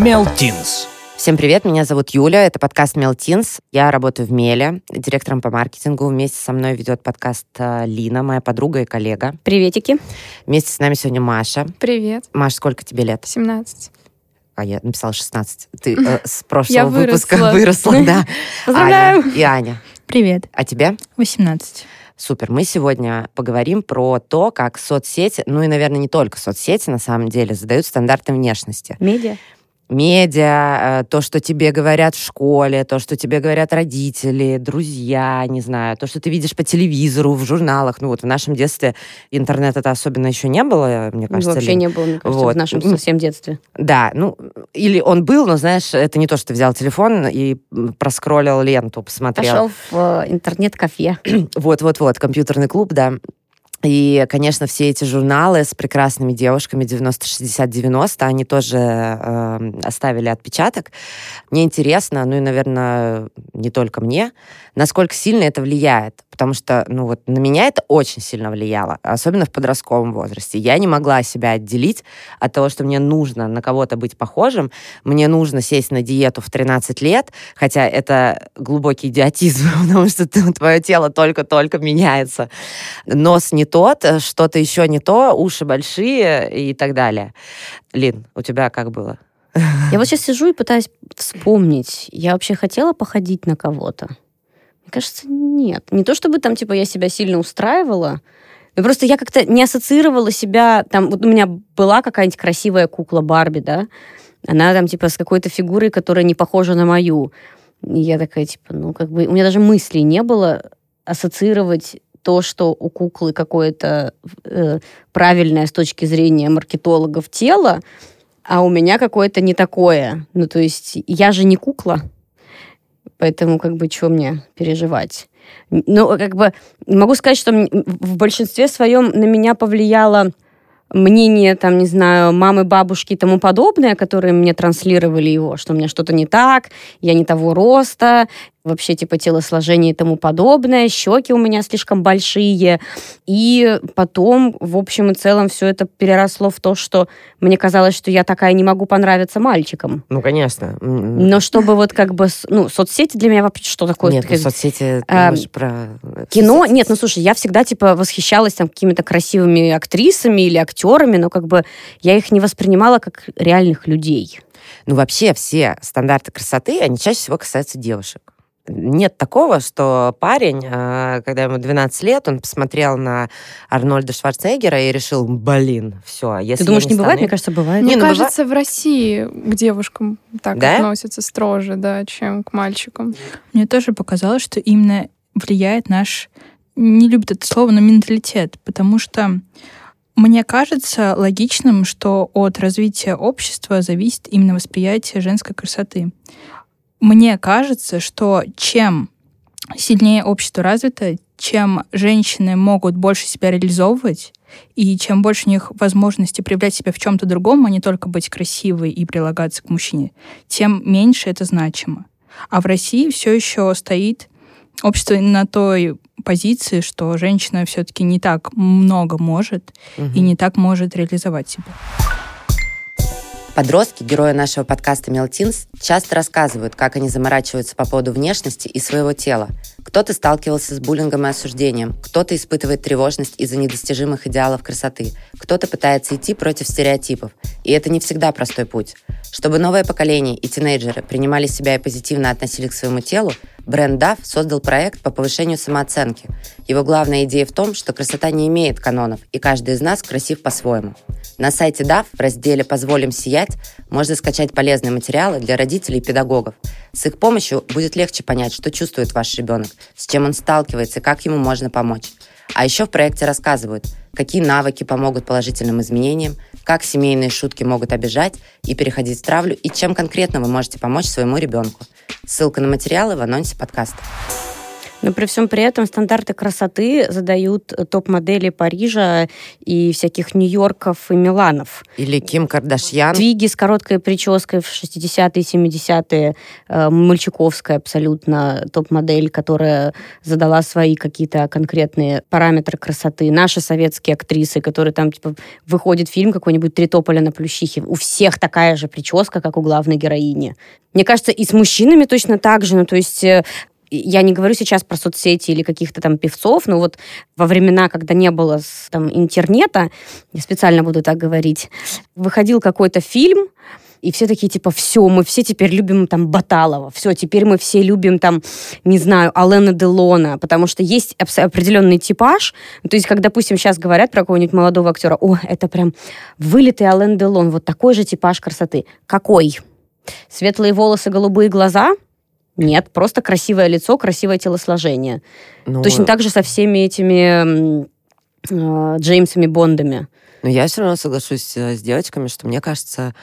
Mel Teens. Всем привет, меня зовут Юля, это подкаст Mel Teens. Я работаю в Меле, директором по маркетингу. Вместе со мной ведет подкаст Лина, моя подруга и коллега. Приветики. Вместе с нами сегодня Маша. Привет. Маш, сколько тебе лет? 17. А я написала 16. Ты с прошлого выпуска выросла, да. Поздравляю. Аня и Аня. Привет. А тебе? 18. Супер. Мы сегодня поговорим про то, как соцсети, ну и, наверное, не только соцсети, на самом деле, задают стандарты внешности. Медиа, то, что тебе говорят в школе, то, что тебе говорят родители, друзья, не знаю, то, что ты видишь по телевизору, в журналах. Ну вот в нашем детстве интернета-то особенно еще не было, мне кажется. Вообще не было, мне кажется, вот. В нашем совсем детстве. Да, ну или он был, но, знаешь, это не то, что ты взял телефон и проскроллил ленту, посмотрел. Пошел в интернет-кафе. Вот-вот-вот, компьютерный клуб, да. И, конечно, все эти журналы с прекрасными девушками 90-60-90, они тоже оставили отпечаток. Мне интересно, ну и, наверное, не только мне, насколько сильно это влияет. Потому что, ну вот, на меня это очень сильно влияло, особенно в подростковом возрасте. Я не могла себя отделить от того, что мне нужно на кого-то быть похожим, мне нужно сесть на диету в 13 лет, хотя это глубокий идиотизм, потому что твое тело только-только меняется. Нос не тот, что-то еще не то, уши большие и так далее. Лин, у тебя как было? Я вот сейчас сижу и пытаюсь вспомнить, я вообще хотела походить на кого-то. Мне кажется, нет. Не то чтобы там, типа, я себя сильно устраивала, но просто я как-то не ассоциировала себя, там, вот у меня была какая-нибудь красивая кукла Барби, да, она там, типа, с какой-то фигурой, которая не похожа на мою. И я такая, типа, ну, как бы, у меня даже мыслей не было ассоциировать то, что у куклы какое-то правильное с точки зрения маркетологов тело, а у меня какое-то не такое. Ну, то есть, я же не кукла. Поэтому, как бы, чего мне переживать? Ну, как бы, могу сказать, что в большинстве своем на меня повлияло мнение, там, не знаю, мамы, бабушки и тому подобное, которые мне транслировали его, что у меня что-то не так, я не того роста, вообще, типа, телосложение и тому подобное, щеки у меня слишком большие. И потом, в общем и целом, все это переросло в то, что мне казалось, что я такая не могу понравиться мальчикам. Ну, конечно. Но чтобы вот как бы... Ну, соцсети для меня вообще что такое? Нет, ну, соцсети... про кино? Нет, ну, слушай, я всегда, типа, восхищалась там какими-то красивыми актрисами или актерами, но как бы я их не воспринимала как реальных людей. Ну, вообще, все стандарты красоты, они чаще всего касаются девушек. Нет такого, что парень, когда ему 12 лет, он посмотрел на Арнольда Шварценеггера и решил, блин, все. Если ты думаешь, не бывает? Мне кажется, бывает. Мне кажется, в России к девушкам так относятся строже, да, чем к мальчикам. Мне тоже показалось, что именно влияет наш, не любит это слово, но менталитет, потому что мне кажется логичным, что от развития общества зависит именно восприятие женской красоты. Мне кажется, что чем сильнее общество развито, чем женщины могут больше себя реализовывать, и чем больше у них возможности проявлять себя в чем-то другом, а не только быть красивой и прилагаться к мужчине, тем меньше это значимо. А в России все еще стоит общество на той позиции, что женщина все-таки не так много может и не так может реализовать себя. Подростки, герои нашего подкаста Mel Teens, часто рассказывают, как они заморачиваются по поводу внешности и своего тела. Кто-то сталкивался с буллингом и осуждением, кто-то испытывает тревожность из-за недостижимых идеалов красоты, кто-то пытается идти против стереотипов. И это не всегда простой путь. Чтобы новое поколение и тинейджеры принимали себя и позитивно относились к своему телу, бренд DAF создал проект по повышению самооценки. Его главная идея в том, что красота не имеет канонов, и каждый из нас красив по-своему. На сайте DAF в разделе «Позволим сиять» можно скачать полезные материалы для родителей и педагогов. С их помощью будет легче понять, что чувствует ваш ребенок, с чем он сталкивается и как ему можно помочь. А еще в проекте рассказывают, какие навыки помогут положительным изменениям, как семейные шутки могут обижать и переходить в травлю, и чем конкретно вы можете помочь своему ребенку. Ссылка на материалы в анонсе подкаста. Но при всем при этом стандарты красоты задают топ-модели Парижа и всяких Нью-Йорков и Миланов. Или Ким Кардашьян. Твиги с короткой прической в 60-е, 70-е. Мальчиковская абсолютно топ-модель, которая задала свои какие-то конкретные параметры красоты. Наши советские актрисы, которые там, типа, выходит фильм какой-нибудь «Три тополя на Плющихе». У всех такая же прическа, как у главной героини. Мне кажется, и с мужчинами точно так же. Ну, то есть... Я не говорю сейчас про соцсети или каких-то там певцов, но вот во времена, когда не было там интернета, я специально буду так говорить, выходил какой-то фильм, и все такие, типа, все, мы все теперь любим там Баталова, все, теперь мы все любим там, не знаю, Алена Делона, потому что есть определенный типаж, то есть, как, допустим, сейчас говорят про какого-нибудь молодого актера, о, это прям вылитый Ален Делон, вот такой же типаж красоты. Какой? Светлые волосы, голубые глаза? Нет, просто красивое лицо, красивое телосложение. Ну, точно так же со всеми этими Джеймсами Бондами. Но я все равно соглашусь с девочками, что мне кажется,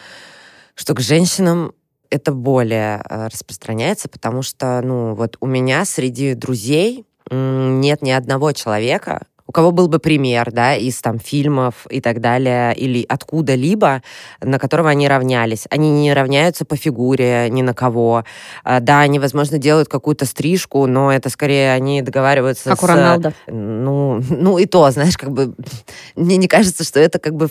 что к женщинам это более распространяется, потому что, ну, вот у меня среди друзей нет ни одного человека, у кого был бы пример, да, из там фильмов и так далее, или откуда-либо, на которого они равнялись. Они не равняются по фигуре ни на кого. Да, они, возможно, делают какую-то стрижку, но это скорее они договариваются как с... Как у Роналда. Ну и то, знаешь, как бы... Мне не кажется, что это как бы...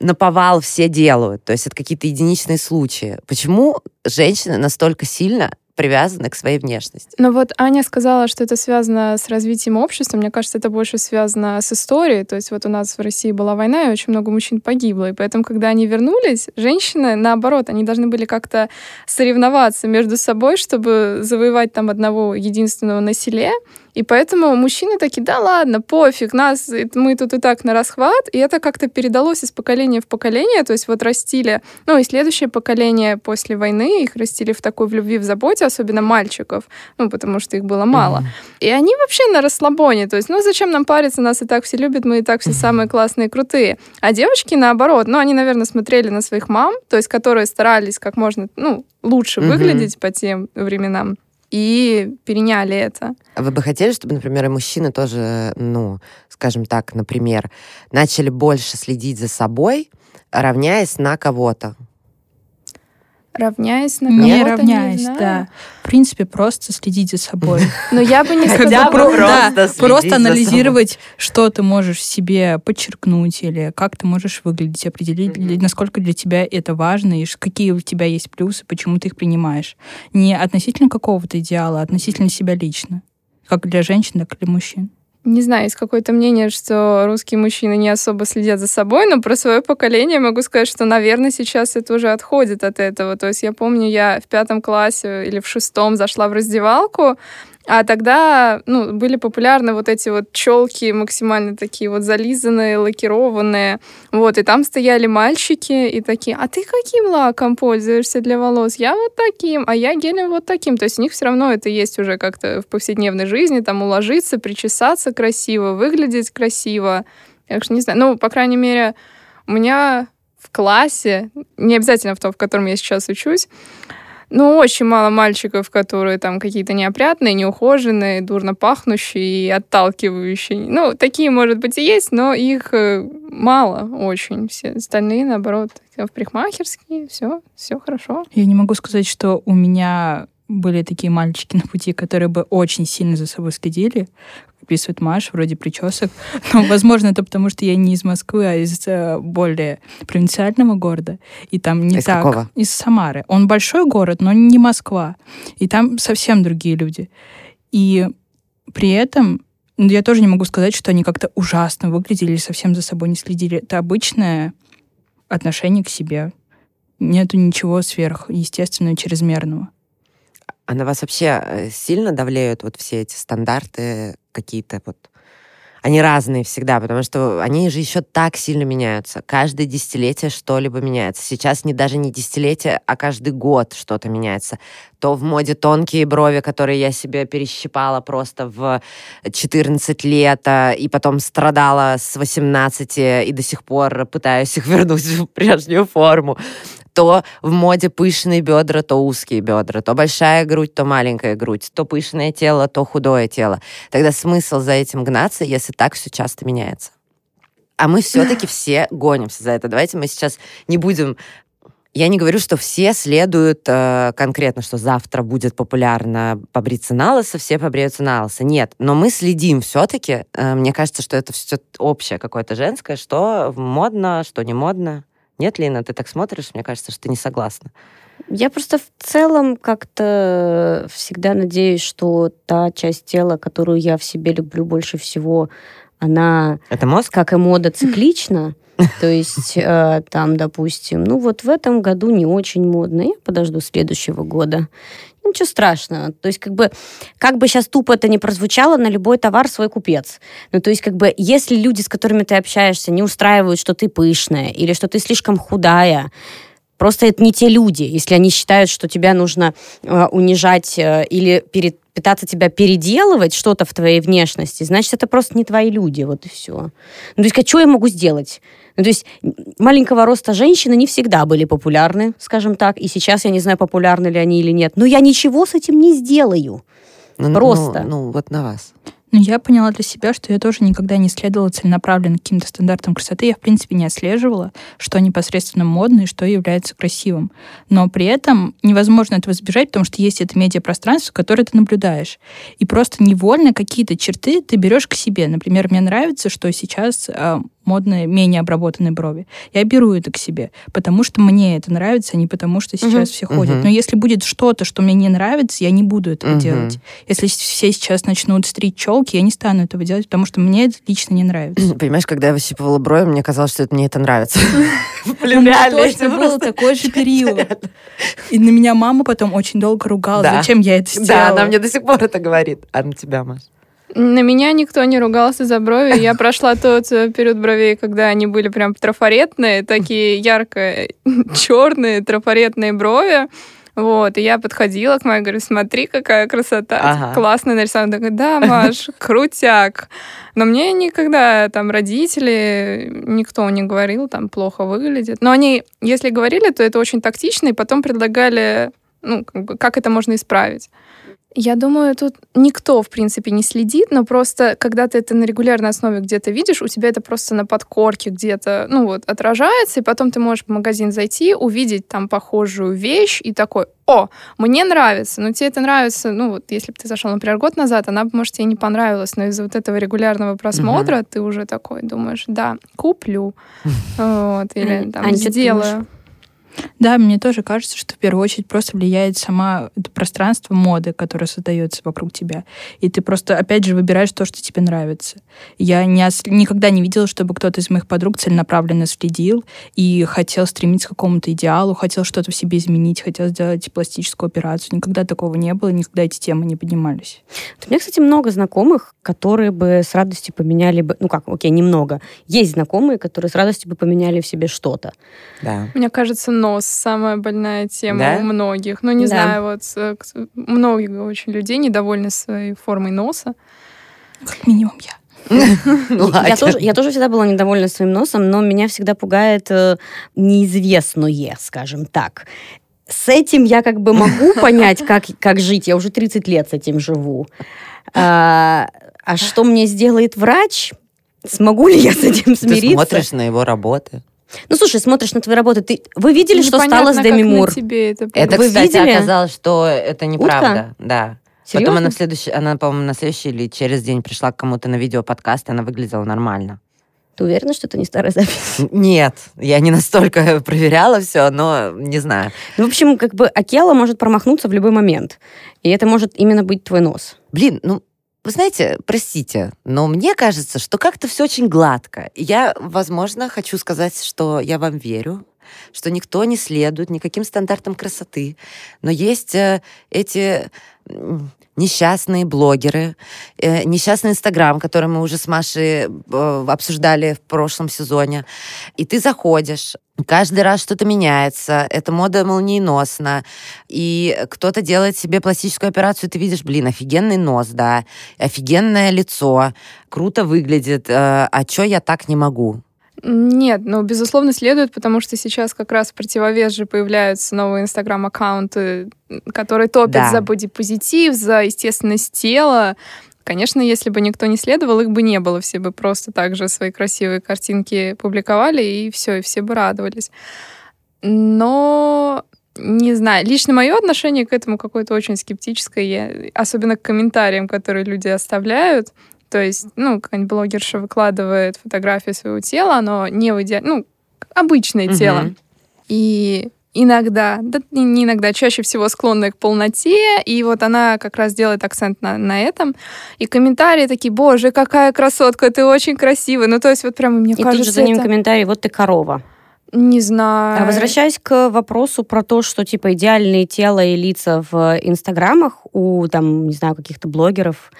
наповал все делают. То есть это какие-то единичные случаи. Почему женщины настолько сильно... привязаны к своей внешности. Но вот Аня сказала, что это связано с развитием общества. Мне кажется, это больше связано с историей. То есть вот у нас в России была война, и очень много мужчин погибло. И поэтому, когда они вернулись, женщины, наоборот, они должны были как-то соревноваться между собой, чтобы завоевать там одного единственного на селе. И поэтому мужчины такие, да ладно, пофиг, нас, мы тут и так на расхват. И это как-то передалось из поколения в поколение. То есть вот растили, ну и следующее поколение после войны, их растили в такой в любви, в заботе, особенно мальчиков, ну потому что их было мало. И они вообще на расслабоне. То есть ну зачем нам париться, нас и так все любят, мы и так все самые классные, крутые. А девочки наоборот, ну они, наверное, смотрели на своих мам, то есть которые старались как можно ну, лучше выглядеть по тем временам. И переняли это. Вы бы хотели, чтобы, например, и мужчины тоже, ну, скажем так, например, начали больше следить за собой, равняясь на кого-то? Равняясь на кого-то? Не равняясь, не да. В принципе, просто следить за собой. Но я бы не сказала... Просто анализировать, что ты можешь себе подчеркнуть или как ты можешь выглядеть, определить, насколько для тебя это важно и какие у тебя есть плюсы, почему ты их принимаешь. Не относительно какого-то идеала, а относительно себя лично. Как для женщин, так и для мужчин. Не знаю, есть какое-то мнение, что русские мужчины не особо следят за собой, но про свое поколение могу сказать, что, наверное, сейчас это уже отходит от этого. То есть я помню, я в 5 классе или в 6 зашла в раздевалку, а тогда ну, были популярны вот эти вот челки максимально такие вот зализанные, лакированные. Вот, и там стояли мальчики и такие, а ты каким лаком пользуешься для волос? Я вот таким, а я гелем вот таким. То есть у них все равно это есть уже как-то в повседневной жизни, там уложиться, причесаться красиво, выглядеть красиво. Я уж не знаю, ну, по крайней мере, у меня в классе, не обязательно в том, в котором я сейчас учусь, ну, очень мало мальчиков, которые там какие-то неопрятные, неухоженные, дурно пахнущие и отталкивающие. Ну, такие, может быть, и есть, но их мало очень. Все остальные, наоборот, в парикмахерские, все хорошо. Я не могу сказать, что у меня были такие мальчики на пути, которые бы очень сильно за собой следили, как писает Маша, вроде причесок. Но, возможно, это потому, что я не из Москвы, а из более провинциального города. И там не из так... Какого? Из Самары. Он большой город, но не Москва. И там совсем другие люди. И при этом я тоже не могу сказать, что они как-то ужасно выглядели или совсем за собой не следили. Это обычное отношение к себе. Нету ничего сверхъестественного, чрезмерного. А на вас вообще сильно давлеют вот все эти стандарты какие-то вот? Они разные всегда, потому что они же еще так сильно меняются. Каждое десятилетие что-либо меняется. Сейчас даже не десятилетие, а каждый год что-то меняется. То в моде тонкие брови, которые я себе перещипала просто в 14 лет, и потом страдала с 18, и до сих пор пытаюсь их вернуть в прежнюю форму. то в моде пышные бедра, то узкие бедра, то большая грудь, то маленькая грудь, то пышное тело, то худое тело. Тогда смысл за этим гнаться, если так все часто меняется? А мы все-таки все гонимся за это. Давайте мы сейчас не будем... Я не говорю, что все следуют конкретно, что завтра будет популярно побриться на лысо, все побреются на лысо. Нет, но мы следим все-таки. Мне кажется, что это все общее какое-то женское, что модно, что не модно. Нет, Лина, ты так смотришь, мне кажется, что ты не согласна. Я просто в целом как-то всегда надеюсь, что та часть тела, которую я в себе люблю больше всего, она, это мозг? Как и мода, циклична. То есть, там, допустим, ну вот в этом году не очень модно, я подожду следующего года. Ничего страшного. То есть, как бы сейчас тупо это ни прозвучало, на любой товар свой купец. Ну, то есть, если люди, с которыми ты общаешься, не устраивают, что ты пышная или что ты слишком худая, просто это не те люди, если они считают, что тебя нужно унижать или пытаться тебя переделывать, что-то в твоей внешности, значит, это просто не твои люди, вот и все. Ну, то есть, а что я могу сделать? Ну, то есть, маленького роста женщины не всегда были популярны, скажем так, и сейчас я не знаю, популярны ли они или нет, но я ничего с этим не сделаю. Просто. Ну, вот на вас. Но я поняла для себя, что я тоже никогда не следовала целенаправленно каким-то стандартам красоты. Я, в принципе, не отслеживала, что непосредственно модно и что является красивым. Но при этом невозможно этого избежать, потому что есть это медиапространство, которое ты наблюдаешь. И просто невольно какие-то черты ты берешь к себе. Например, мне нравится, что сейчас модные, менее обработанные брови. Я беру это к себе, потому что мне это нравится, а не потому что сейчас все ходят. Но если будет что-то, что мне не нравится, я не буду этого делать. Если все сейчас начнут стричь челку, я не стану этого делать, потому что мне это лично не нравится. Понимаешь, когда я выщипывала брови, мне казалось, что мне это нравится. Блин, реально. У меня точно был такой же период. И на меня мама потом очень долго ругала, зачем я это сделала. Да, она мне до сих пор это говорит. А на тебя, Маш? На меня никто не ругался за брови. Я прошла тот период бровей, когда они были прям трафаретные, такие ярко-черные трафаретные брови. Вот, и я подходила к Маше, говорю, смотри, какая красота, классно нарисована. Она такая, да, Маш, крутяк. Но мне никогда там родители, никто не говорил, там плохо выглядит. Но они, если говорили, то это очень тактично, и потом предлагали, ну, как это можно исправить. Я думаю, тут никто, в принципе, не следит, но просто, когда ты это на регулярной основе где-то видишь, у тебя это просто на подкорке где-то, ну вот, отражается, и потом ты можешь в магазин зайти, увидеть там похожую вещь и такой, о, мне нравится, но тебе это нравится, ну вот, если бы ты зашел, например, год назад, она бы, может, тебе не понравилась, но из-за вот этого регулярного просмотра ты уже такой думаешь, да, куплю, вот, или там сделаю. Да, мне тоже кажется, что в первую очередь просто влияет сама это пространство моды, которое создается вокруг тебя. И ты просто, опять же, выбираешь то, что тебе нравится. Я никогда не видела, чтобы кто-то из моих подруг целенаправленно следил и хотел стремиться к какому-то идеалу, хотел что-то в себе изменить, хотел сделать пластическую операцию. Никогда такого не было, никогда эти темы не поднимались. У меня, кстати, много знакомых, которые бы с радостью поменяли бы... Ну как, окей, немного. Есть знакомые, которые с радостью бы поменяли в себе что-то. Да. Мне кажется, нос самая больная тема, да? У многих. Ну, не знаю, вот много очень людей недовольны своей формой носа. Как минимум я. Я тоже всегда была недовольна своим носом, но меня всегда пугает неизвестное, скажем так. С этим я могу понять, как жить. Я уже 30 лет с этим живу. А что мне сделает врач? Смогу ли я с этим смириться? Ты смотришь на его работы. Ну, слушай, смотришь на твои работы. Вы видели, что стало с Деми Мур? Это, кстати, оказалось, что это неправда. Утка? Да. Серьезно? Потом она, по-моему, на следующий или через день пришла к кому-то на видеоподкаст, и она выглядела нормально. Ты уверена, что это не старая запись? Нет, я не настолько проверяла все, но не знаю. Ну, в общем, Акела может промахнуться в любой момент. И это может именно быть твой нос. Блин, вы знаете, простите, но мне кажется, что как-то все очень гладко. Я, возможно, хочу сказать, что я вам верю, что никто не следует никаким стандартам красоты. Но есть эти несчастные блогеры, несчастный Инстаграм, который мы уже с Машей обсуждали в прошлом сезоне. И ты заходишь, каждый раз что-то меняется, эта мода молниеносна, и кто-то делает себе пластическую операцию, и ты видишь, блин, офигенный нос, да, офигенное лицо, круто выглядит, а чё я так не могу? Нет, ну, безусловно, следует, потому что сейчас как раз в противовес же появляются новые инстаграм-аккаунты, которые топят за бодипозитив, за естественность тела. Конечно, если бы никто не следовал, их бы не было. Все бы просто так же свои красивые картинки публиковали, и все, и все бы радовались. Но... не знаю. Лично мое отношение к этому какое-то очень скептическое. Особенно к комментариям, которые люди оставляют. То есть, ну, какая-нибудь блогерша выкладывает фотографию своего тела, оно не в идеале... ну, обычное тело. И иногда, да не иногда, чаще всего склонная к полноте. И вот она как раз делает акцент на этом. И комментарии такие: боже, какая красотка, ты очень красивая. Ну, то есть вот прямо мне и кажется... и тут же за ним комментарий: вот ты корова. Не знаю. А возвращаясь к вопросу про то, что, типа, идеальные тела и лица в инстаграмах у, там, не знаю, каких-то блогеров.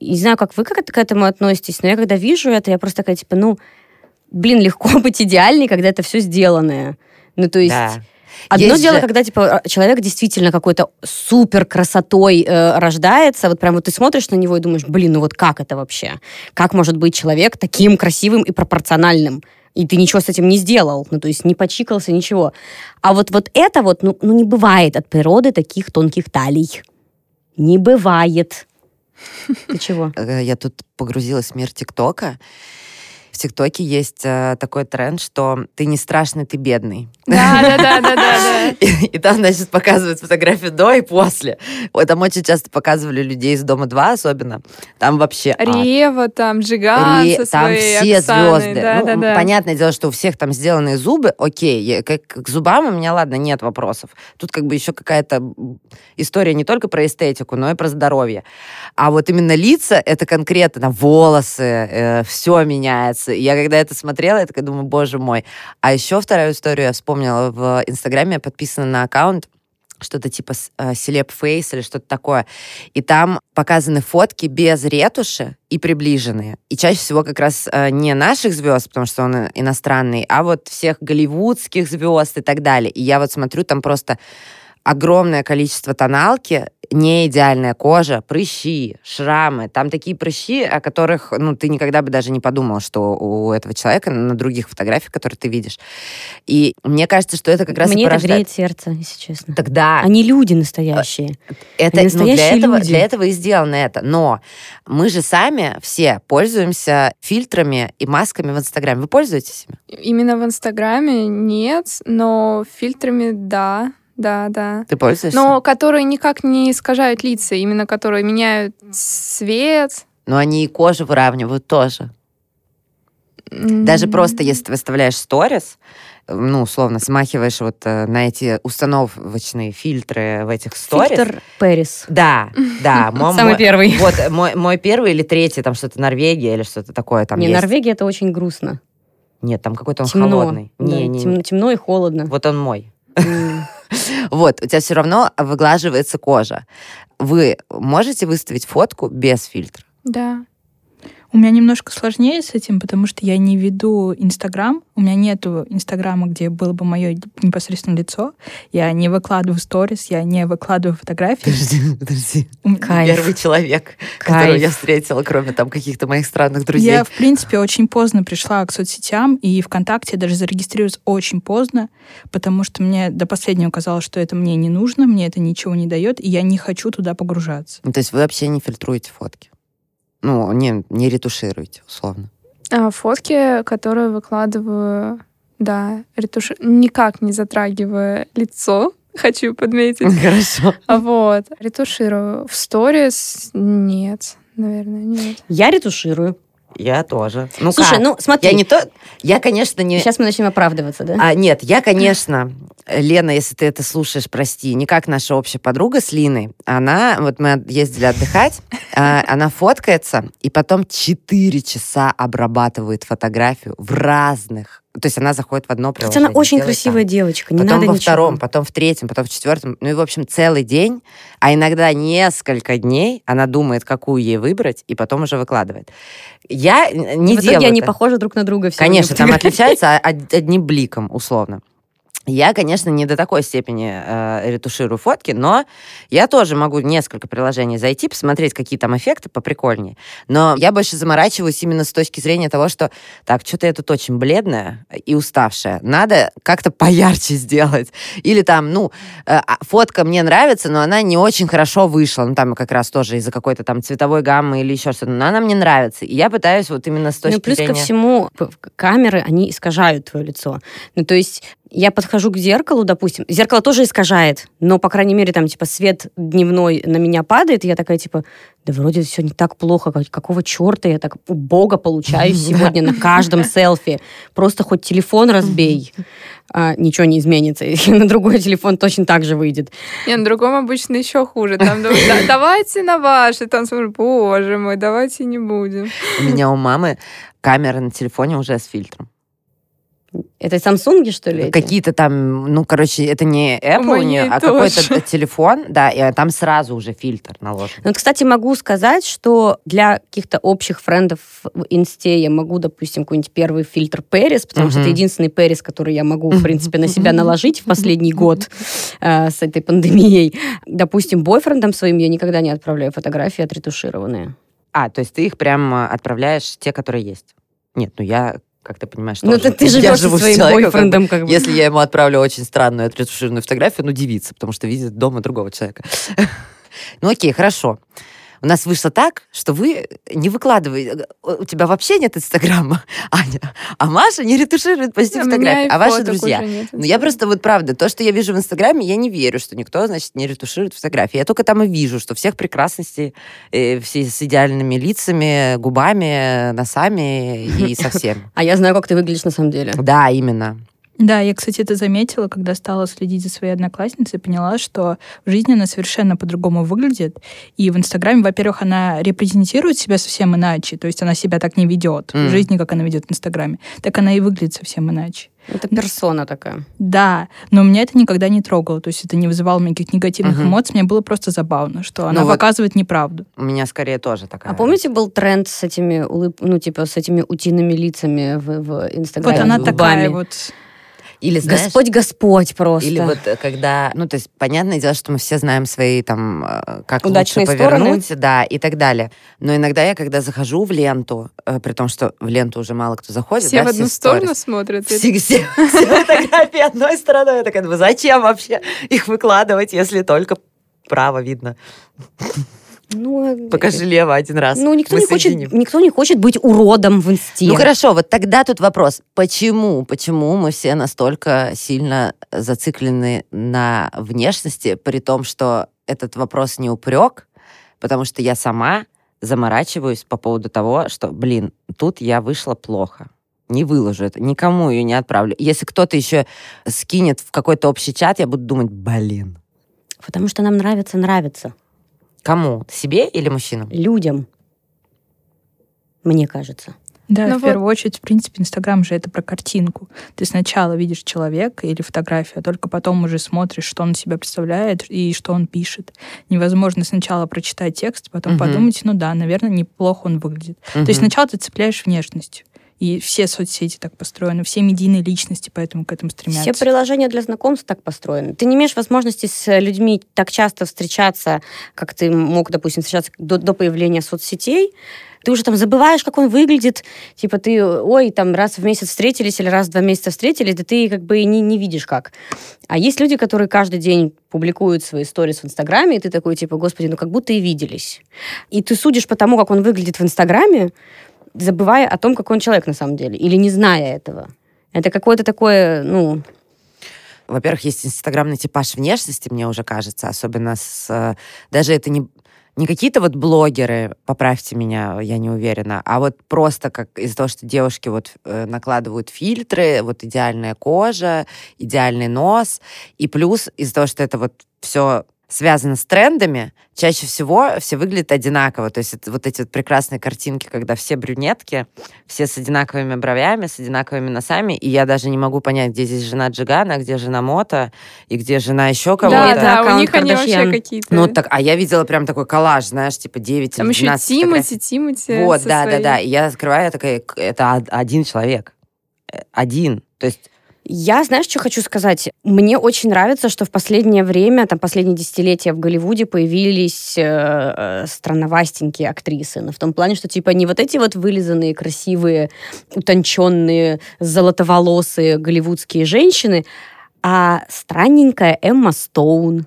Не знаю, как вы к этому относитесь, но я когда вижу это, я просто такая, типа, ну, блин, легко быть идеальной, когда это все сделанное. Ну, то есть... да. Одно есть дело, когда, типа, человек действительно какой-то супер красотой рождается, вот прям вот ты смотришь на него и думаешь: блин, ну вот как это вообще? Как может быть человек таким красивым и пропорциональным? И ты ничего с этим не сделал, ну, то есть не почикался, ничего. А вот это вот, ну, не бывает от природы таких тонких талий. Не бывает. Ты чего? Я тут погрузилась в мир ТикТока. В ТикТоке есть такой тренд, что ты не страшный, ты бедный. Да. И там, значит, показывают фотографии до и после. Вот там очень часто показывали людей из Дома 2, особенно. Там вообще... Рева, там Джиган со своей Оксаной. Там все звезды. Да. Понятное дело, что у всех там сделаны зубы. Окей, к зубам у меня, ладно, нет вопросов. Тут как бы еще какая-то история не только про эстетику, но и про здоровье. А вот именно лица, это конкретно волосы, все меняется. Я когда это смотрела, я такая думаю: боже мой. А еще вторую историю я вспомнила. В Инстаграме я подписана на аккаунт, что-то типа селеб-фейс или что-то такое. И там показаны фотки без ретуши и приближенные. И чаще всего как раз не наших звезд, потому что он иностранный, а вот всех голливудских звезд и так далее. И я вот смотрю, там просто огромное количество тоналки, неидеальная кожа, прыщи, шрамы. Там такие прыщи, о которых, ну, ты никогда бы даже не подумал, что у этого человека на других фотографиях, которые ты видишь. И мне кажется, что это как раз мне и порождает. Мне это греет сердце, если честно. Тогда... они люди настоящие. Это настоящие люди. Для этого и сделано это. Но мы же сами все пользуемся фильтрами и масками в Инстаграме. Вы пользуетесь ими? Именно в Инстаграме нет, но фильтрами — да. Да. Ты пользуешься? Но которые никак не искажают лица, именно которые меняют цвет. Но они и кожу выравнивают тоже. Даже просто если ты выставляешь сторис, ну, условно, смахиваешь вот на эти установочные фильтры в этих сторис. Фильтр Пэрис. Да. Самый первый. Вот мой первый или третий, там что-то Норвегия или что-то такое там есть. Не, Норвегия — это очень грустно. Нет, там какой-то он холодный. Темно и холодно. Вот он мой. Вот, у тебя все равно выглаживается кожа. Вы можете выставить фотку без фильтра? Да. У меня немножко сложнее с этим, потому что я не веду Инстаграм. У меня нету Инстаграма, где было бы мое непосредственное лицо. Я не выкладываю сторис, я не выкладываю фотографии. Подожди. Кайф. Первый человек, которого я встретила, кроме там каких-то моих странных друзей. Я, в принципе, очень поздно пришла к соцсетям, и ВКонтакте я даже зарегистрировалась очень поздно, потому что мне до последнего казалось, что это мне не нужно, мне это ничего не дает, и я не хочу туда погружаться. То есть вы вообще не фильтруете фотки? Ну, не ретушируете, условно. А фотки, которые выкладываю, да, никак не затрагивая лицо, хочу подметить. Хорошо. Вот. Ретуширую. В сторис нет, наверное, нет. Я ретуширую. Я тоже. Ну, слушай, ну смотри. Я, конечно, не... Сейчас мы начнем оправдываться, да? Нет, я, конечно... Лена, если ты это слушаешь, прости, не как наша общая подруга с Линой. Она, вот мы ездили отдыхать, она фоткается, и потом 4 часа обрабатывает фотографию в разных. То есть она заходит в одно приложение. То есть она очень красивая девочка, не надо ничего. Потом во втором, потом в третьем, потом в четвертом. Ну и, в общем, целый день, а иногда несколько дней она думает, какую ей выбрать, и потом уже выкладывает. Я не делаю это. В итоге они похожи друг на друга. Конечно, там отличаются одним бликом, условно. Я, конечно, не до такой степени ретуширую фотки, но я тоже могу в несколько приложений зайти, посмотреть, какие там эффекты поприкольнее. Но я больше заморачиваюсь именно с точки зрения того, что так, что-то я тут очень бледная и уставшая. Надо как-то поярче сделать. Или там, фотка мне нравится, но она не очень хорошо вышла. Ну, там как раз тоже из-за какой-то там цветовой гаммы или еще что-то. Но она мне нравится. И я пытаюсь вот именно с точки зрения... Ну, плюс ко всему, камеры, они искажают твое лицо. Ну, то есть... Я подхожу к зеркалу, допустим. Зеркало тоже искажает, но, по крайней мере, там, типа, свет дневной на меня падает, и я такая, типа, да вроде все не так плохо, какого черта я так убого получаю сегодня на каждом селфи. Просто хоть телефон разбей, ничего не изменится. На другой телефон точно так же выйдет. Не, на другом обычно еще хуже. Там давайте на ваши. Там, боже мой, давайте не будем. У меня у мамы камера на телефоне уже с фильтром. Это Samsung, что ли? Какие-то там, это не Apple, а какой-то телефон, да, и там сразу уже фильтр наложен. Ну, кстати, могу сказать, что для каких-то общих френдов в Инсте я могу, допустим, какой-нибудь первый фильтр Пэрис, потому что это единственный Пэрис, который я могу, в принципе, на себя наложить в последний год с этой пандемией. Допустим, бойфрендам своим я никогда не отправляю фотографии отретушированные. То есть ты их прям отправляешь, те, которые есть? Нет, я... Как ты понимаешь, что ты живешь со своим бойфрендом. Как бы. Если я ему отправлю очень странную отретушированную фотографию, удивится, потому что видит дома другого человека. Окей, хорошо. У нас вышло так, что вы не выкладываете... У тебя вообще нет Инстаграма, Аня. А Маша не ретуширует почти фотографии. А ваши друзья. Я просто, правда, то, что я вижу в Инстаграме, я не верю, что никто, значит, не ретуширует фотографии. Я только там и вижу, что всех прекрасностей, все с идеальными лицами, губами, носами и совсем. А я знаю, как ты выглядишь на самом деле. Да, именно. Да, я, кстати, это заметила, когда стала следить за своей одноклассницей, поняла, что в жизни она совершенно по-другому выглядит. И в Инстаграме, во-первых, она репрезентирует себя совсем иначе, то есть она себя так не ведет в жизни, как она ведет в Инстаграме, так она и выглядит совсем иначе. Это персона такая. Да, но меня это никогда не трогало, то есть это не вызывало никаких негативных эмоций, мне было просто забавно, что она показывает неправду. У меня скорее тоже такая. А помните, был тренд с этими с этими утиными лицами в Инстаграме? Вот она такая вот... Или, знаешь, Господь просто. Или вот когда... то есть, понятное дело, что мы все знаем свои, как удачные лучше повернуть. Стороны. Да, и так далее. Но иногда я, когда захожу в ленту, при том, что в ленту уже мало кто заходит. Все в одну сторону смотрят. Все фотографии одной стороной. Я такая, зачем вообще их выкладывать, если только право видно? Покажи лево один раз. Никто не хочет быть уродом в инсте. Хорошо, вот тогда тут вопрос. Почему мы все настолько сильно зациклены на внешности, при том, что этот вопрос не упрек, потому что я сама заморачиваюсь по поводу того, что, тут я вышла плохо. Не выложу это, никому ее не отправлю. Если кто-то еще скинет в какой-то общий чат, я буду думать, Потому что нам нравится. Кому? Себе или мужчинам? Людям, мне кажется. Да, в первую очередь, в принципе, Инстаграм же это про картинку. Ты сначала видишь человека или фотографию, а только потом уже смотришь, что он себя представляет и что он пишет. Невозможно сначала прочитать текст, потом подумать, наверное, неплохо он выглядит. То есть сначала ты цепляешь внешностью. И все соцсети так построены, все медийные личности поэтому к этому стремятся. Все приложения для знакомств так построены. Ты не имеешь возможности с людьми так часто встречаться, как ты мог, допустим, встречаться до появления соцсетей. Ты уже там забываешь, как он выглядит. Типа ты, раз в месяц встретились или раз в 2 месяца встретились, да ты как бы и не видишь как. А есть люди, которые каждый день публикуют свои сторис в Инстаграме, и ты такой, типа, господи, как будто и виделись. И ты судишь по тому, как он выглядит в Инстаграме, забывая о том, какой он человек на самом деле, или не зная этого. Это какое-то такое, Во-первых, есть инстаграмный типаж внешности, мне уже кажется, особенно с... Даже это не какие-то вот блогеры, поправьте меня, я не уверена, а вот просто как из-за того, что девушки вот накладывают фильтры, вот идеальная кожа, идеальный нос, и плюс из-за того, что это вот все... связано с трендами, чаще всего все выглядят одинаково. То есть это вот эти вот прекрасные картинки, когда все брюнетки, все с одинаковыми бровями, с одинаковыми носами, и я даже не могу понять, где здесь жена Джигана, где жена Мота, и где жена еще кого-то. Да, у них Кардашьян. Они вообще какие-то. А я видела прям такой коллаж, знаешь, типа 9 или 12 фотографий. Там еще Тимати. Вот, да, своей... да. И я открываю, я такая, это один человек. Один. То есть Я, знаешь, что хочу сказать? Мне очень нравится, что в последнее время, там, последние десятилетия в Голливуде появились странновастенькие актрисы. Но в том плане, что, типа, не вот эти вот вылизанные, красивые, утонченные, золотоволосые голливудские женщины, а странненькая Эмма Стоун.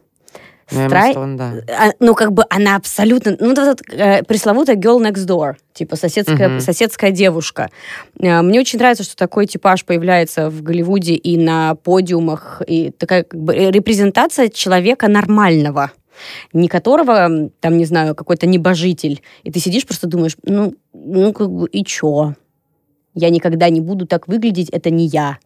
Да. Ну, как бы она абсолютно... Ну, вот пресловутая girl next door, типа соседская девушка. Мне очень нравится, что такой типаж появляется в Голливуде и на подиумах, и такая как бы репрезентация человека нормального, не которого, там, не знаю, какой-то небожитель. И ты сидишь, просто думаешь, ну как бы, и чё? Я никогда не буду так выглядеть, это не я.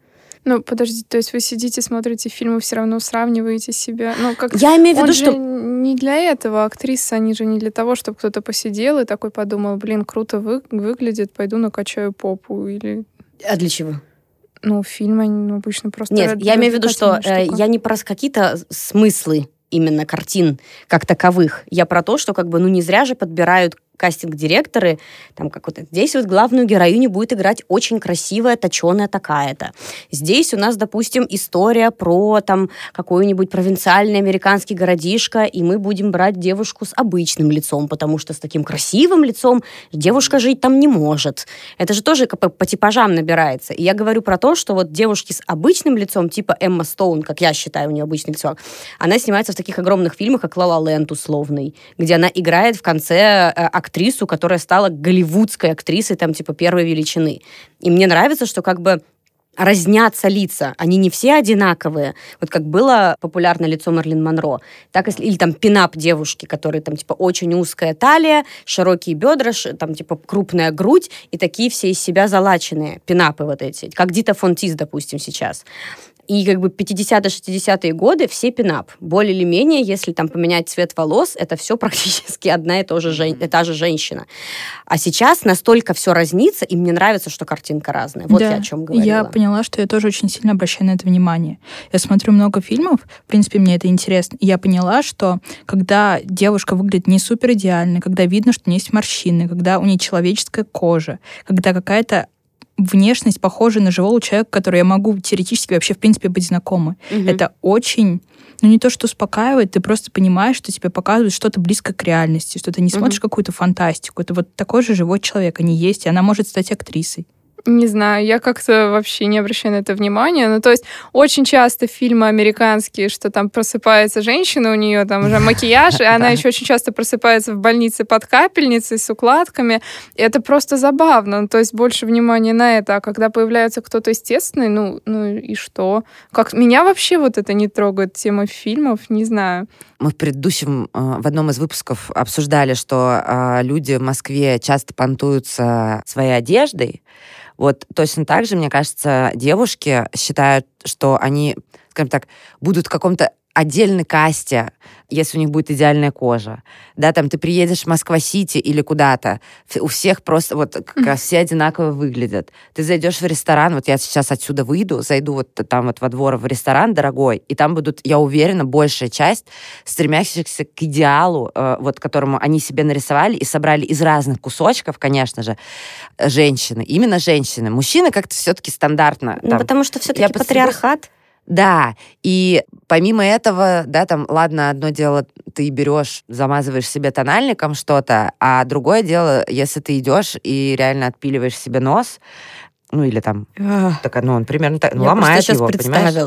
Ну, подожди, то есть вы сидите, смотрите фильмы, все равно сравниваете себя. Ну, как... Я имею в виду, что... не для этого актрисы, они же не для того, чтобы кто-то посидел и такой подумал, блин, круто выглядит, пойду накачаю попу или... А для чего? Ну, фильмы они обычно просто... Нет, я имею в виду, что я не про какие-то смыслы именно картин как таковых. Я про то, что как бы, ну, не зря же подбирают кастинг-директоры, там, как вот здесь вот главную героиню будет играть очень красивая, точеная такая-то. Здесь у нас, допустим, история про там какой-нибудь провинциальный американский городишко, и мы будем брать девушку с обычным лицом, потому что с таким красивым лицом девушка жить там не может. Это же тоже по типажам набирается. И я говорю про то, что вот девушки с обычным лицом, типа Эмма Стоун, как я считаю, у нее обычный лицо, она снимается в таких огромных фильмах, как «Ла-Ла Ленд» условный, где она играет в конце актрису, которая стала голливудской актрисой, там, типа, первой величины. И мне нравится, что как бы разнятся лица. Они не все одинаковые. Вот как было популярно лицо Мерлин Монро. Так, если, или там пинап девушки, которые там, типа, очень узкая талия, широкие бедра, там, типа, крупная грудь, и такие все из себя залаченные пинапы вот эти. Как Дита Фон Тис, допустим, сейчас. И как бы 50-60-е годы все пинап. Более или менее, если там поменять цвет волос, это все практически одна и та же женщина. А сейчас настолько все разнится, и мне нравится, что картинка разная. Вот да. Я о чем говорила. Я поняла, что я тоже очень сильно обращаю на это внимание. Я смотрю много фильмов, в принципе, мне это интересно. И я поняла, что когда девушка выглядит не супер идеально, когда видно, что у нее есть морщины, когда у нее человеческая кожа, когда какая-то внешность похожа на живого человека, который я могу теоретически вообще, в принципе, быть знакомы. Это очень... Ну, не то, что успокаивает, ты просто понимаешь, что тебе показывают что-то близко к реальности, что ты не смотришь какую-то фантастику. Это вот такой же живой человек, они есть, и она может стать актрисой. Не знаю, я как-то вообще не обращаю на это внимания. Ну, то есть, очень часто фильмы американские, что там просыпается женщина, у нее там уже макияж, и она еще очень часто просыпается в больнице под капельницей с укладками. Это просто забавно. Ну, то есть, больше внимания на это. А когда появляется кто-то естественный, ну и что? Как меня вообще вот это не трогает, тема фильмов, не знаю. Мы в одном из выпусков обсуждали, что люди в Москве часто понтуются своей одеждой. Вот точно так же, мне кажется, девушки считают, что они, скажем так, будут в каком-то отдельной касте, если у них будет идеальная кожа. Да, там ты приедешь в Москва-Сити или куда-то, у всех просто вот все одинаково выглядят. Ты зайдешь в ресторан, вот я сейчас отсюда выйду, зайду вот там вот во двор в ресторан дорогой, и там будут, я уверена, большая часть стремящихся к идеалу, вот которому они себе нарисовали и собрали из разных кусочков, конечно же, женщины. Именно женщины. Мужчины как-то все-таки стандартно. Ну, там, потому что все-таки патриархат. Да, и помимо этого, да, там, ладно, одно дело, ты берешь, замазываешь себе тональником что-то, а другое дело, если ты идешь и реально отпиливаешь себе нос, ну или там, так, ну он примерно так, ну, ломает его, понимаешь?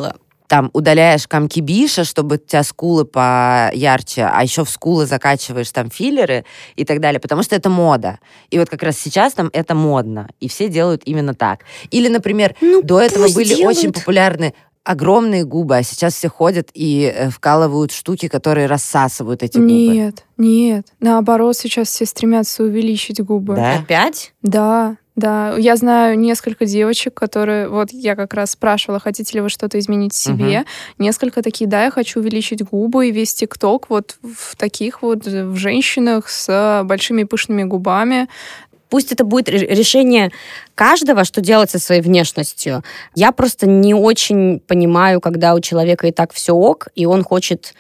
Там удаляешь комки биша, чтобы у тебя скулы поярче, а еще в скулы закачиваешь там филлеры и так далее, потому что это мода. И вот как раз сейчас там это модно, и все делают именно так. Или, например, до этого были очень популярны огромные губы, а сейчас все ходят и вкалывают штуки, которые рассасывают эти губы. Нет. Наоборот, сейчас все стремятся увеличить губы. Да? Опять? Да. Я знаю несколько девочек, которые... Вот я как раз спрашивала, хотите ли вы что-то изменить в себе. Несколько такие, да, я хочу увеличить губы и весь ТикТок вот в таких вот в женщинах с большими пышными губами. Пусть это будет решение каждого, что делать со своей внешностью. Я просто не очень понимаю, когда у человека и так все ок, и он хочет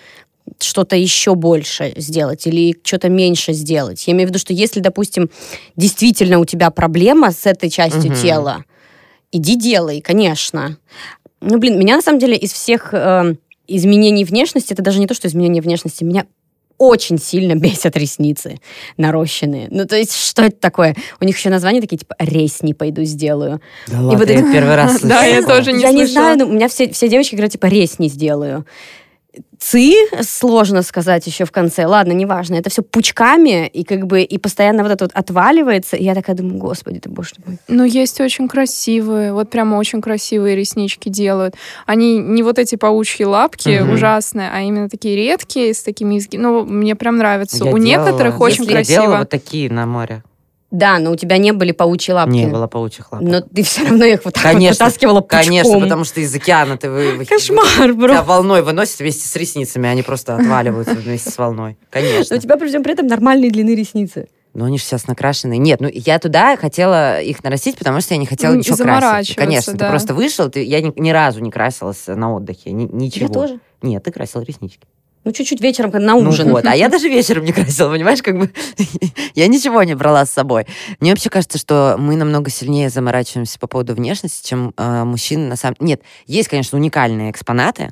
что-то еще больше сделать или что-то меньше сделать. Я имею в виду, что если, допустим, действительно у тебя проблема с этой частью тела, иди делай, конечно. Ну, блин, меня, на самом деле, из всех изменений внешности, это даже не то, что изменение внешности, меня очень сильно бесят ресницы нарощенные. Ну, то есть, что это такое? У них еще названия такие, типа, ресни пойду сделаю. Да ладно, вот я это первый раз слышала. Да, я тоже не слышала. Я не знаю, но у меня все девочки говорят, типа, ресни сделаю. Ци, сложно сказать еще в конце, ладно, неважно, это все пучками, и как бы, и постоянно вот это вот отваливается, и я такая думаю, господи ты боже мой. Ну, есть очень красивые, вот прямо очень красивые реснички делают. Они не вот эти паучьи лапки ужасные, а именно такие редкие, с такими изгибами, ну, мне прям нравится. У некоторых очень красиво. Я делала вот такие на море. Да, но у тебя не были паучьи лапки. Не было паучьих лапок. Но ты все равно их вот так конечно, вот вытаскивала пучком. Конечно, потому что из океана ты кошмар, бро. Тебя волной выносят вместе с ресницами, они просто отваливаются вместе с волной. Конечно. Но у тебя при всем при этом нормальной длины ресницы. Ну, они же сейчас накрашены. Нет, ну, я туда хотела их нарастить, потому что я не хотела ничего красить. Конечно, да. Ты просто вышел, я ни разу не красилась на отдыхе, ничего. Я тоже? Нет, ты красила реснички. Ну, чуть-чуть вечером на ужин. Ну, вот. А я даже вечером не красила, понимаешь? Как бы я ничего не брала с собой. Мне вообще кажется, что мы намного сильнее заморачиваемся по поводу внешности, чем мужчины на самом... Нет, есть, конечно, уникальные экспонаты,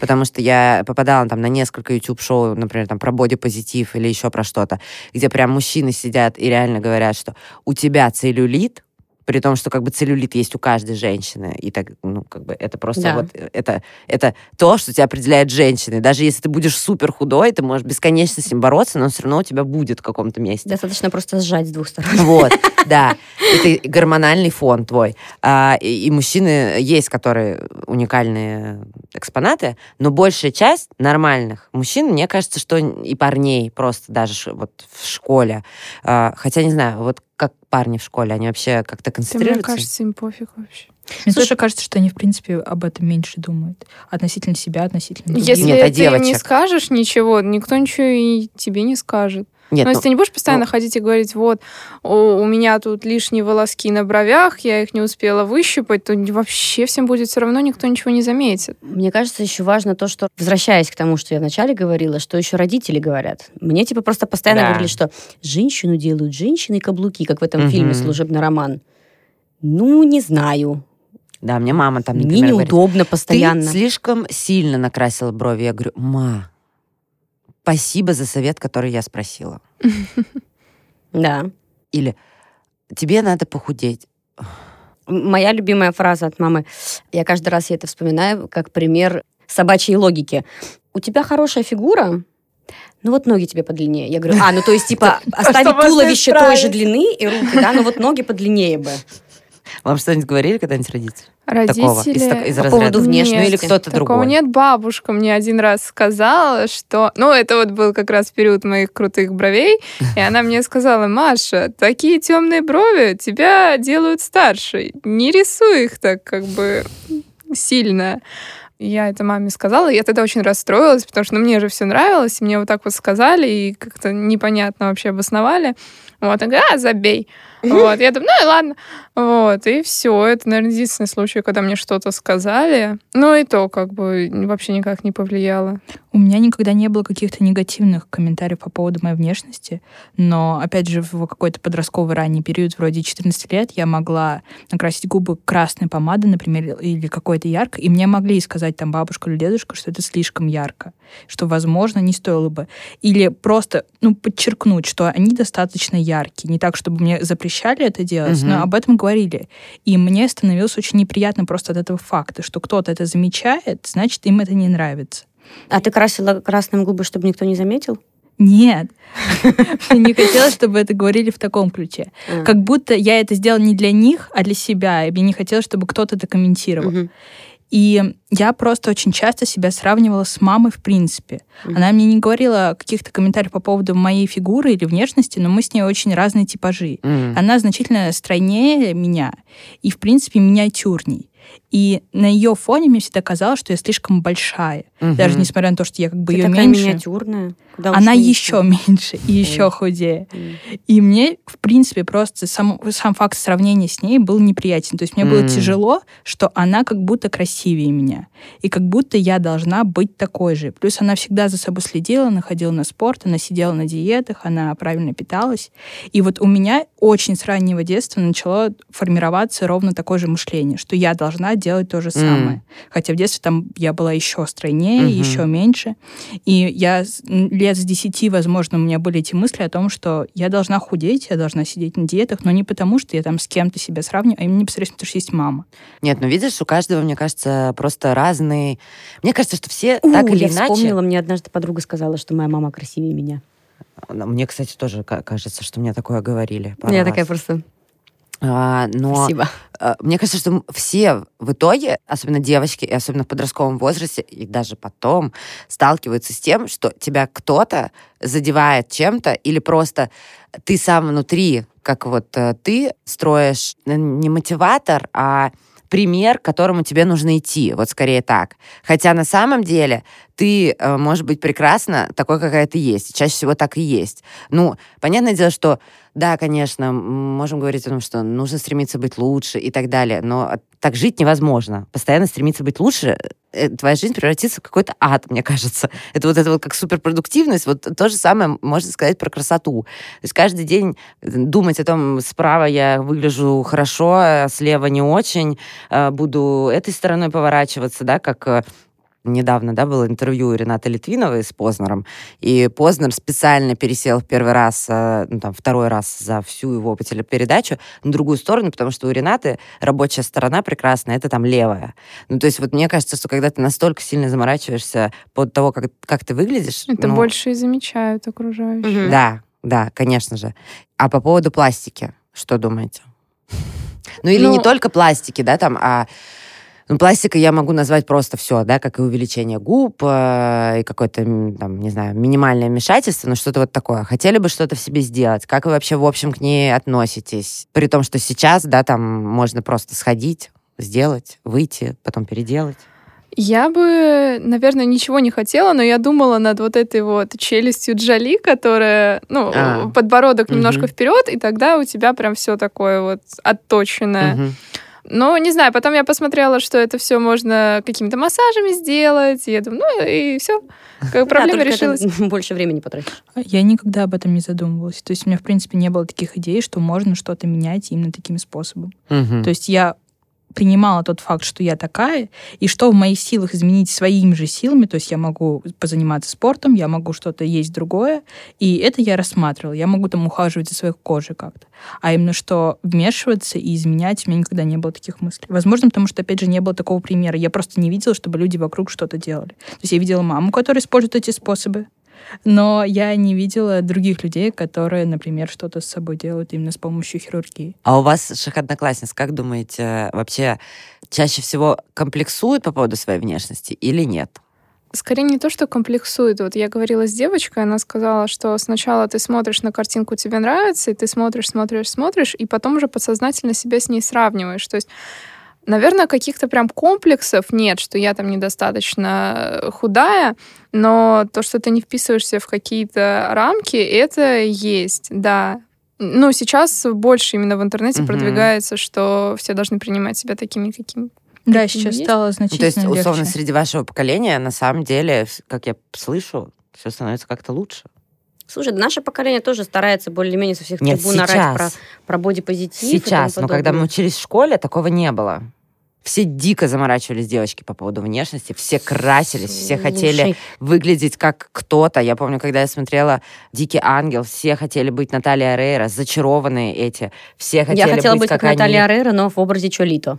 потому что я попадала там на несколько YouTube-шоу, например, там про бодипозитив или еще про что-то, где прям мужчины сидят и реально говорят, что у тебя целлюлит, при том, что как бы целлюлит есть у каждой женщины. И так, ну, как бы это просто да. Вот... Это то, что тебя определяет женщина. Даже если ты будешь супер худой, ты можешь бесконечно с ним бороться, но он все равно у тебя будет в каком-то месте. Достаточно просто сжать с двух сторон. Вот, да. Это гормональный фон твой. И мужчины есть, которые уникальные экспонаты, но большая часть нормальных мужчин, мне кажется, что и парней просто даже вот в школе. Хотя, не знаю, вот как парни в школе, они вообще как-то концентрируются? Мне кажется, им пофиг вообще. Мне тоже кажется, что они, в принципе, об этом меньше думают. Относительно себя, относительно других. Если ты девочек. Не скажешь ничего, никто ничего и тебе не скажет. Нет, но если ты не будешь постоянно ходить и говорить, вот, у меня тут лишние волоски на бровях, я их не успела выщипать, то вообще всем будет все равно, никто ничего не заметит. Мне кажется, еще важно то, что, возвращаясь к тому, что я вначале говорила, что еще родители говорят. Мне типа просто постоянно говорили, что женщину делают женщины каблуки, как в этом фильме «Служебный роман». Ну, не знаю. Да, мне мама там, например, мне неудобно говорит, постоянно. Ты слишком сильно накрасила брови. Я говорю, ма... Спасибо за совет, который я спросила. Да. Или тебе надо похудеть. Моя любимая фраза от мамы. Я каждый раз ей это вспоминаю как пример собачьей логики. У тебя хорошая фигура, ну вот ноги тебе подлиннее. Я говорю, ну то есть типа оставить туловище той же длины и руки, да, но вот ноги подлиннее бы. Вам что-нибудь говорили когда-нибудь родители? Родители из по поводу внешности? Нет, или кто-то другой? Нет, бабушка мне один раз сказала, что... Ну, это вот был как раз период моих крутых бровей, и она мне сказала, Маша, такие темные брови тебя делают старше, не рисуй их так как бы сильно. Я это маме сказала, я тогда очень расстроилась, потому что мне же все нравилось, и мне вот так вот сказали, и как-то непонятно вообще обосновали. Вот, она говорит, забей. Вот, я думаю, ну и ладно. Вот, и все. Это, наверное, единственный случай, когда мне что-то сказали. Ну и то, как бы, вообще никак не повлияло. У меня никогда не было каких-то негативных комментариев по поводу моей внешности, но, опять же, в какой-то подростковый ранний период, вроде 14 лет, я могла накрасить губы красной помадой, например, или какой-то яркой, и мне могли сказать там бабушка или дедушка, что это слишком ярко, что, возможно, не стоило бы. Или просто, ну, подчеркнуть, что они достаточно яркие, не так, чтобы мне запрещали это делать, но об этом говорили. И мне становилось очень неприятно просто от этого факта, что кто-то это замечает, значит, им это не нравится. А ты красила красным губы, чтобы никто не заметил? Нет. Мне не хотелось, чтобы это говорили в таком ключе. Как будто я это сделала не для них, а для себя. И мне не хотелось, чтобы кто-то это комментировал. И я просто очень часто себя сравнивала с мамой в принципе. Она мне не говорила каких-то комментариев по поводу моей фигуры или внешности, но мы с ней очень разные типажи. Она значительно стройнее меня и, в принципе, миниатюрней. И на ее фоне мне всегда казалось, что я слишком большая. Даже несмотря на то, что я как бы ты ее такая меньше. Миниатюрная. Куда она еще меньше и еще худее. И мне, в принципе, просто сам факт сравнения с ней был неприятен. То есть мне было тяжело, что она как будто красивее меня. И как будто я должна быть такой же. Плюс она всегда за собой следила, она ходила на спорт, она сидела на диетах, она правильно питалась. И вот у меня очень с раннего детства начало формироваться ровно такое же мышление, что я должна должна делать то же самое. Хотя в детстве там я была еще стройнее, еще меньше. И я лет с 10, возможно, у меня были эти мысли о том, что я должна худеть, я должна сидеть на диетах, но не потому, что я там с кем-то себя сравниваю, а именно непосредственно потому, что есть мама. Нет, ну видишь, у каждого, мне кажется, просто разные... Мне кажется, что все так или иначе... Я вспомнила, мне однажды подруга сказала, что моя мама красивее меня. Мне, кстати, тоже кажется, что меня такое говорили. Я такая просто... но спасибо. Мне кажется, что все в итоге, особенно девочки, и особенно в подростковом возрасте, и даже потом, сталкиваются с тем, что тебя кто-то задевает чем-то, или просто ты сам внутри, как вот ты строишь не мотиватор, а пример, к которому тебе нужно идти, вот скорее так. Хотя на самом деле ты можешь быть прекрасна такой, какая ты есть. Чаще всего так и есть. Ну, понятное дело, что да, конечно, можем говорить о том, что нужно стремиться быть лучше и так далее, но так жить невозможно. Постоянно стремиться быть лучше, твоя жизнь превратится в какой-то ад, мне кажется. Это вот как суперпродуктивность, вот то же самое можно сказать про красоту. То есть каждый день думать о том, справа я выгляжу хорошо, слева не очень, буду этой стороной поворачиваться, да, как... Недавно, да, было интервью Ренаты Литвиновой с Познером, и Познер специально пересел в первый раз, ну, там, второй раз за всю его телепередачу на другую сторону, потому что у Ренаты рабочая сторона прекрасная, это там левая. Ну, то есть вот мне кажется, что когда ты настолько сильно заморачиваешься под того, как ты выглядишь... Это больше и замечают окружающие. Да, конечно же. А по поводу пластики, что думаете? Ну, или не только пластики, да, там, а... Ну, пластика я могу назвать просто все, да, как и увеличение губ, и какое-то, там, не знаю, минимальное вмешательство, но что-то вот такое. Хотели бы что-то в себе сделать? Как вы вообще, в общем, к ней относитесь? При том, что сейчас, да, там можно просто сходить, сделать, выйти, потом переделать. Я бы, наверное, ничего не хотела, но я думала над вот этой вот челюстью Джоли, которая, подбородок немножко вперед, и тогда у тебя прям все такое вот отточенное. Ну, не знаю, потом я посмотрела, что это все можно какими-то массажами сделать, и я думаю, и все, проблема решилась. Больше времени потратишь. Я никогда об этом не задумывалась. То есть у меня, в принципе, не было таких идей, что можно что-то менять именно таким способом. То есть я принимала тот факт, что я такая, и что в моих силах изменить своими же силами, то есть я могу позаниматься спортом, я могу что-то есть другое, и это я рассматривала, я могу там ухаживать за своей кожей как-то. А именно что вмешиваться и изменять, у меня никогда не было таких мыслей. Возможно, потому что, опять же, не было такого примера, я просто не видела, чтобы люди вокруг что-то делали. То есть я видела маму, которая использует эти способы, но я не видела других людей, которые, например, что-то с собой делают именно с помощью хирургии. А у вас, одноклассниц, как думаете, вообще чаще всего комплексуют по поводу своей внешности или нет? Скорее не то, что комплексует. Вот я говорила с девочкой, она сказала, что сначала ты смотришь на картинку, тебе нравится, и ты смотришь, и потом уже подсознательно себя с ней сравниваешь. То есть наверное, каких-то прям комплексов нет, что я там недостаточно худая, но то, что ты не вписываешься в какие-то рамки, это есть, да. Ну, сейчас больше именно в интернете продвигается, что все должны принимать себя такими, какими. Да, сейчас есть. Стало значительно легче. То есть, условно, среди вашего поколения, на самом деле, как я слышу, все становится как-то лучше. Слушай, наше поколение тоже старается более-менее со всех трибун орать про бодипозитив. Сейчас, но когда мы учились в школе, такого не было. Все дико заморачивались девочки по поводу внешности, все красились, все хотели выглядеть как кто-то. Я помню, когда я смотрела «Дикий ангел», все хотели быть Натальей Орейро, зачарованные эти. Все хотели быть как Наталья Орейро, но в образе Чолито.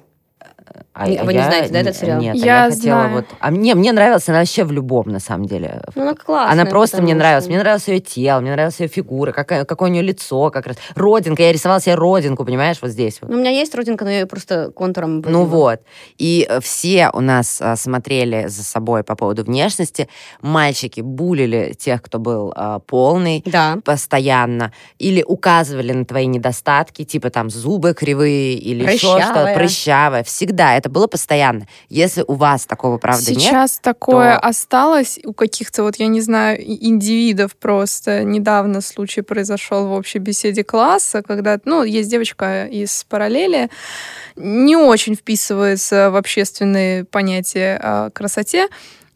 Вы не знаете, да, этот сериал? Нет, я хотела знаю. Мне нравилась она вообще в любом, на самом деле. Ну, она классная. Она просто мне нравилась. Мне нравилось ее тело, мне нравилась ее фигура, какое у нее лицо, как раз. Родинка. Я рисовала себе родинку, понимаешь, вот здесь. Вот. Ну, у меня есть родинка, но я ее просто контуром... Выделила. Ну вот. И все у нас смотрели за собой по поводу внешности. Мальчики булили тех, кто был полный, да, постоянно. Или указывали на твои недостатки, типа там зубы кривые или еще что-то. Прыщавая. Всегда. Это было постоянно. Если у вас такого, правда, сейчас нет... Сейчас такое осталось у каких-то, вот я не знаю, индивидов просто. Недавно случай произошел в общей беседе класса, когда, есть девочка из параллели, не очень вписывается в общественные понятия о красоте,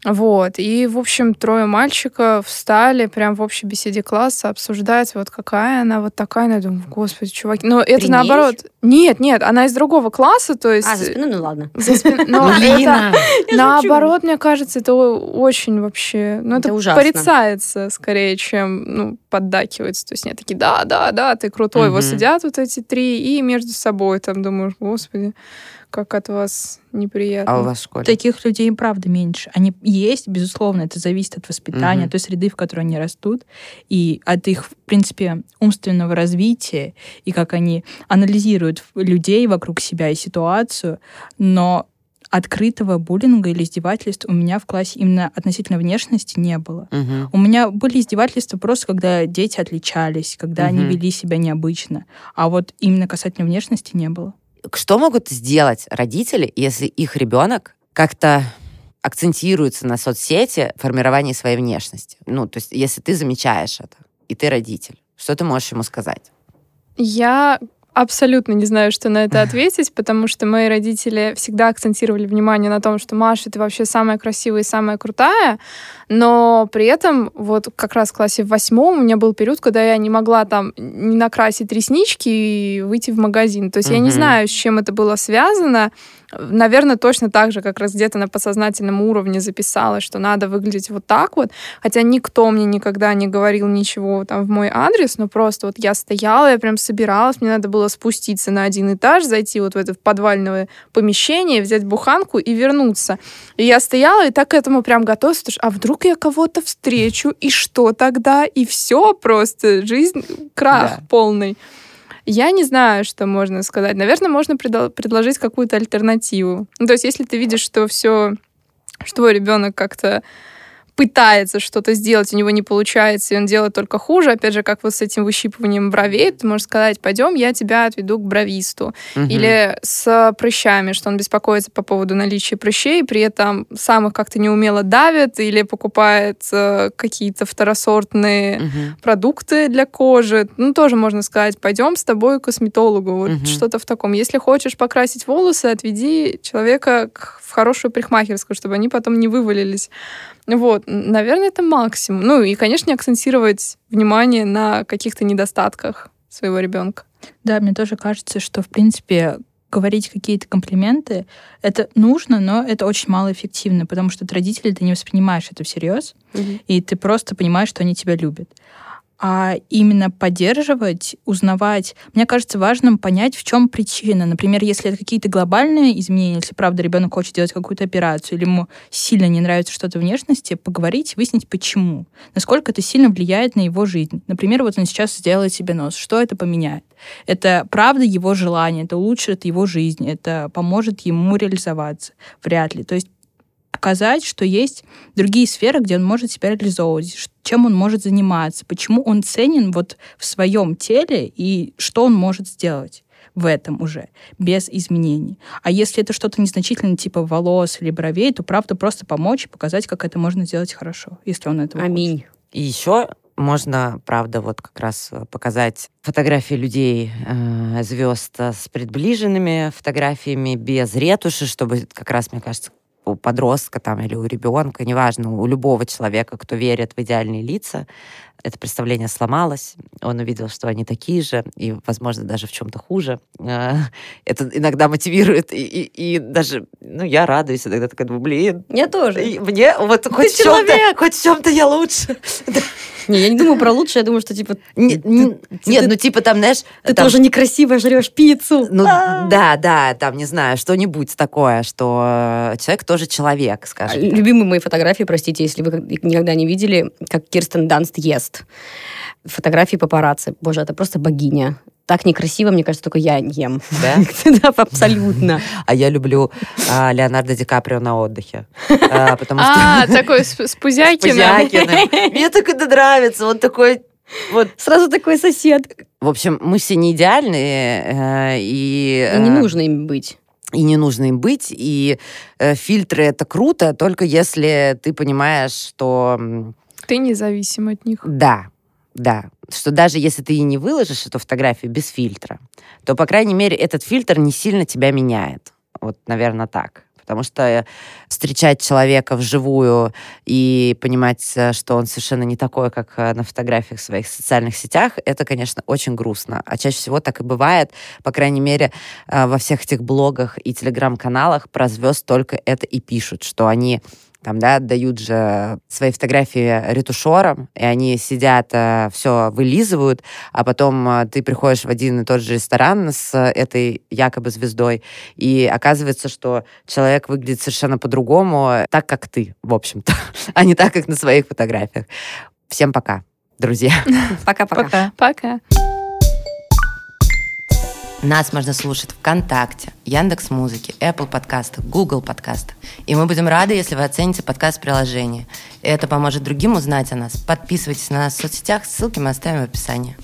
Вот. И, в общем, трое мальчиков встали прям в общей беседе класса обсуждать, вот какая она, вот такая. Я думаю, господи, чуваки. Но это при наоборот. Ней? Нет, она из другого класса, то есть... А, за спину? Ну ладно. За спину. Но это, наоборот, мне кажется, это очень вообще... Ну, это ужасно. Порицается скорее, чем поддакивается. То есть нет, такие, да, ты крутой. Угу. Вот сидят вот эти три, и между собой там думаешь, господи, как от вас неприятно. А у вас в школе? Таких людей и правда меньше. Они есть, безусловно, это зависит от воспитания, от той среды, в которой они растут, и от их, в принципе, умственного развития, и как они анализируют людей вокруг себя и ситуацию. Но открытого буллинга или издевательств у меня в классе именно относительно внешности не было. У меня были издевательства просто, когда дети отличались, когда они вели себя необычно. А вот именно касательно внешности не было. Что могут сделать родители, если их ребенок как-то акцентируется на соцсети в формировании своей внешности? То есть, если ты замечаешь это, и ты родитель, что ты можешь ему сказать? Я абсолютно не знаю, что на это ответить, потому что мои родители всегда акцентировали внимание на том, что Маша, ты вообще самая красивая и самая крутая, но при этом вот как раз в классе 8 у меня был период, когда я не могла там не накрасить реснички и выйти в магазин. То есть я не знаю, с чем это было связано. Наверное, точно так же, как раз где-то на подсознательном уровне записалось, что надо выглядеть вот так вот. Хотя никто мне никогда не говорил ничего там в мой адрес, но просто вот я стояла, я прям собиралась, мне надо было спуститься на один этаж, зайти вот в это подвальное помещение, взять буханку и вернуться. И я стояла и так к этому прям готовилась, потому что а вдруг я кого-то встречу, и что тогда? И все просто, жизнь, крах полный. Я не знаю, что можно сказать. Наверное, можно предложить какую-то альтернативу. То есть, если ты видишь, что все, что твой ребенок как-то пытается что-то сделать, у него не получается, и он делает только хуже. Опять же, как вот с этим выщипыванием бровей, ты можешь сказать, пойдем, я тебя отведу к бровисту. Или с прыщами, что он беспокоится по поводу наличия прыщей, при этом сам их как-то неумело давит или покупает какие-то второсортные продукты для кожи. Тоже можно сказать, пойдем с тобой к косметологу. Вот что-то в таком. Если хочешь покрасить волосы, отведи человека в хорошую парикмахерскую, чтобы они потом не вывалились. Вот, наверное, это максимум. И, конечно, акцентировать внимание на каких-то недостатках своего ребенка. Да, мне тоже кажется, что, в принципе, говорить какие-то комплименты, это нужно, но это очень малоэффективно, потому что от родителей ты не воспринимаешь это всерьез, и ты просто понимаешь, что они тебя любят. А именно поддерживать, узнавать. Мне кажется, важным понять, в чем причина. Например, если это какие-то глобальные изменения, если, правда, ребенок хочет делать какую-то операцию, или ему сильно не нравится что-то в внешности, поговорить, выяснить, почему. Насколько это сильно влияет на его жизнь. Например, вот он сейчас сделает себе нос. Что это поменяет? Это правда его желание, это улучшит его жизнь, это поможет ему реализоваться. Вряд ли. То есть показать, что есть другие сферы, где он может себя реализовывать, чем он может заниматься, почему он ценен вот в своем теле и что он может сделать в этом уже, без изменений. А если это что-то незначительное, типа волос или бровей, то, правда, просто помочь и показать, как это можно сделать хорошо, если он этого хочет. Аминь. И еще можно, правда, вот как раз показать фотографии людей, звезд с приближенными фотографиями, без ретуши, чтобы как раз, мне кажется, у подростка там, или у ребенка, неважно, у любого человека, кто верит в идеальные лица, это представление сломалось, он увидел, что они такие же, и, возможно, даже в чем-то хуже. Это иногда мотивирует, и даже, я радуюсь, иногда такая думаю, блин. Я тоже. Мне вот хоть в чем-то я лучше. Не, я не думаю про лучше, я думаю, что типа... Нет, там, знаешь... Ты тоже некрасиво жрешь пиццу. Да, там, не знаю, что-нибудь такое, что человек тоже человек, скажем. Любимые мои фотографии, простите, если вы никогда не видели, как Кирстен Данст ест. Фотографии папарацци. Боже, это просто богиня. Так некрасиво, мне кажется, только я ем. Да? Абсолютно. А я люблю Леонардо Ди Каприо на отдыхе. Такой с Пузякиным. Мне так это нравится. Он такой... Сразу такой сосед. В общем, мы все не идеальные. И не нужно им быть. И фильтры — это круто, только если ты понимаешь, что... Ты независим от них. Да. Что даже если ты и не выложишь эту фотографию без фильтра, то, по крайней мере, этот фильтр не сильно тебя меняет. Вот, наверное, так. потому что встречать человека вживую и понимать, что он совершенно не такой, как на фотографиях в своих социальных сетях, это, конечно, очень грустно. А чаще всего так и бывает, по крайней мере, во всех этих блогах и телеграм-каналах про звезд только это и пишут, что они там, да, дают же свои фотографии ретушерам, и они сидят, все вылизывают, а потом ты приходишь в один и тот же ресторан с этой якобы звездой, и оказывается, что человек выглядит совершенно по-другому, так, как ты, в общем-то, а не так, как на своих фотографиях. Всем пока, друзья. Пока-пока. Пока. Нас можно слушать ВКонтакте, Яндекс.Музыке, Apple подкастах, Google подкастах. И мы будем рады, если вы оцените подкаст в приложении. Это поможет другим узнать о нас. Подписывайтесь на нас в соцсетях, ссылки мы оставим в описании.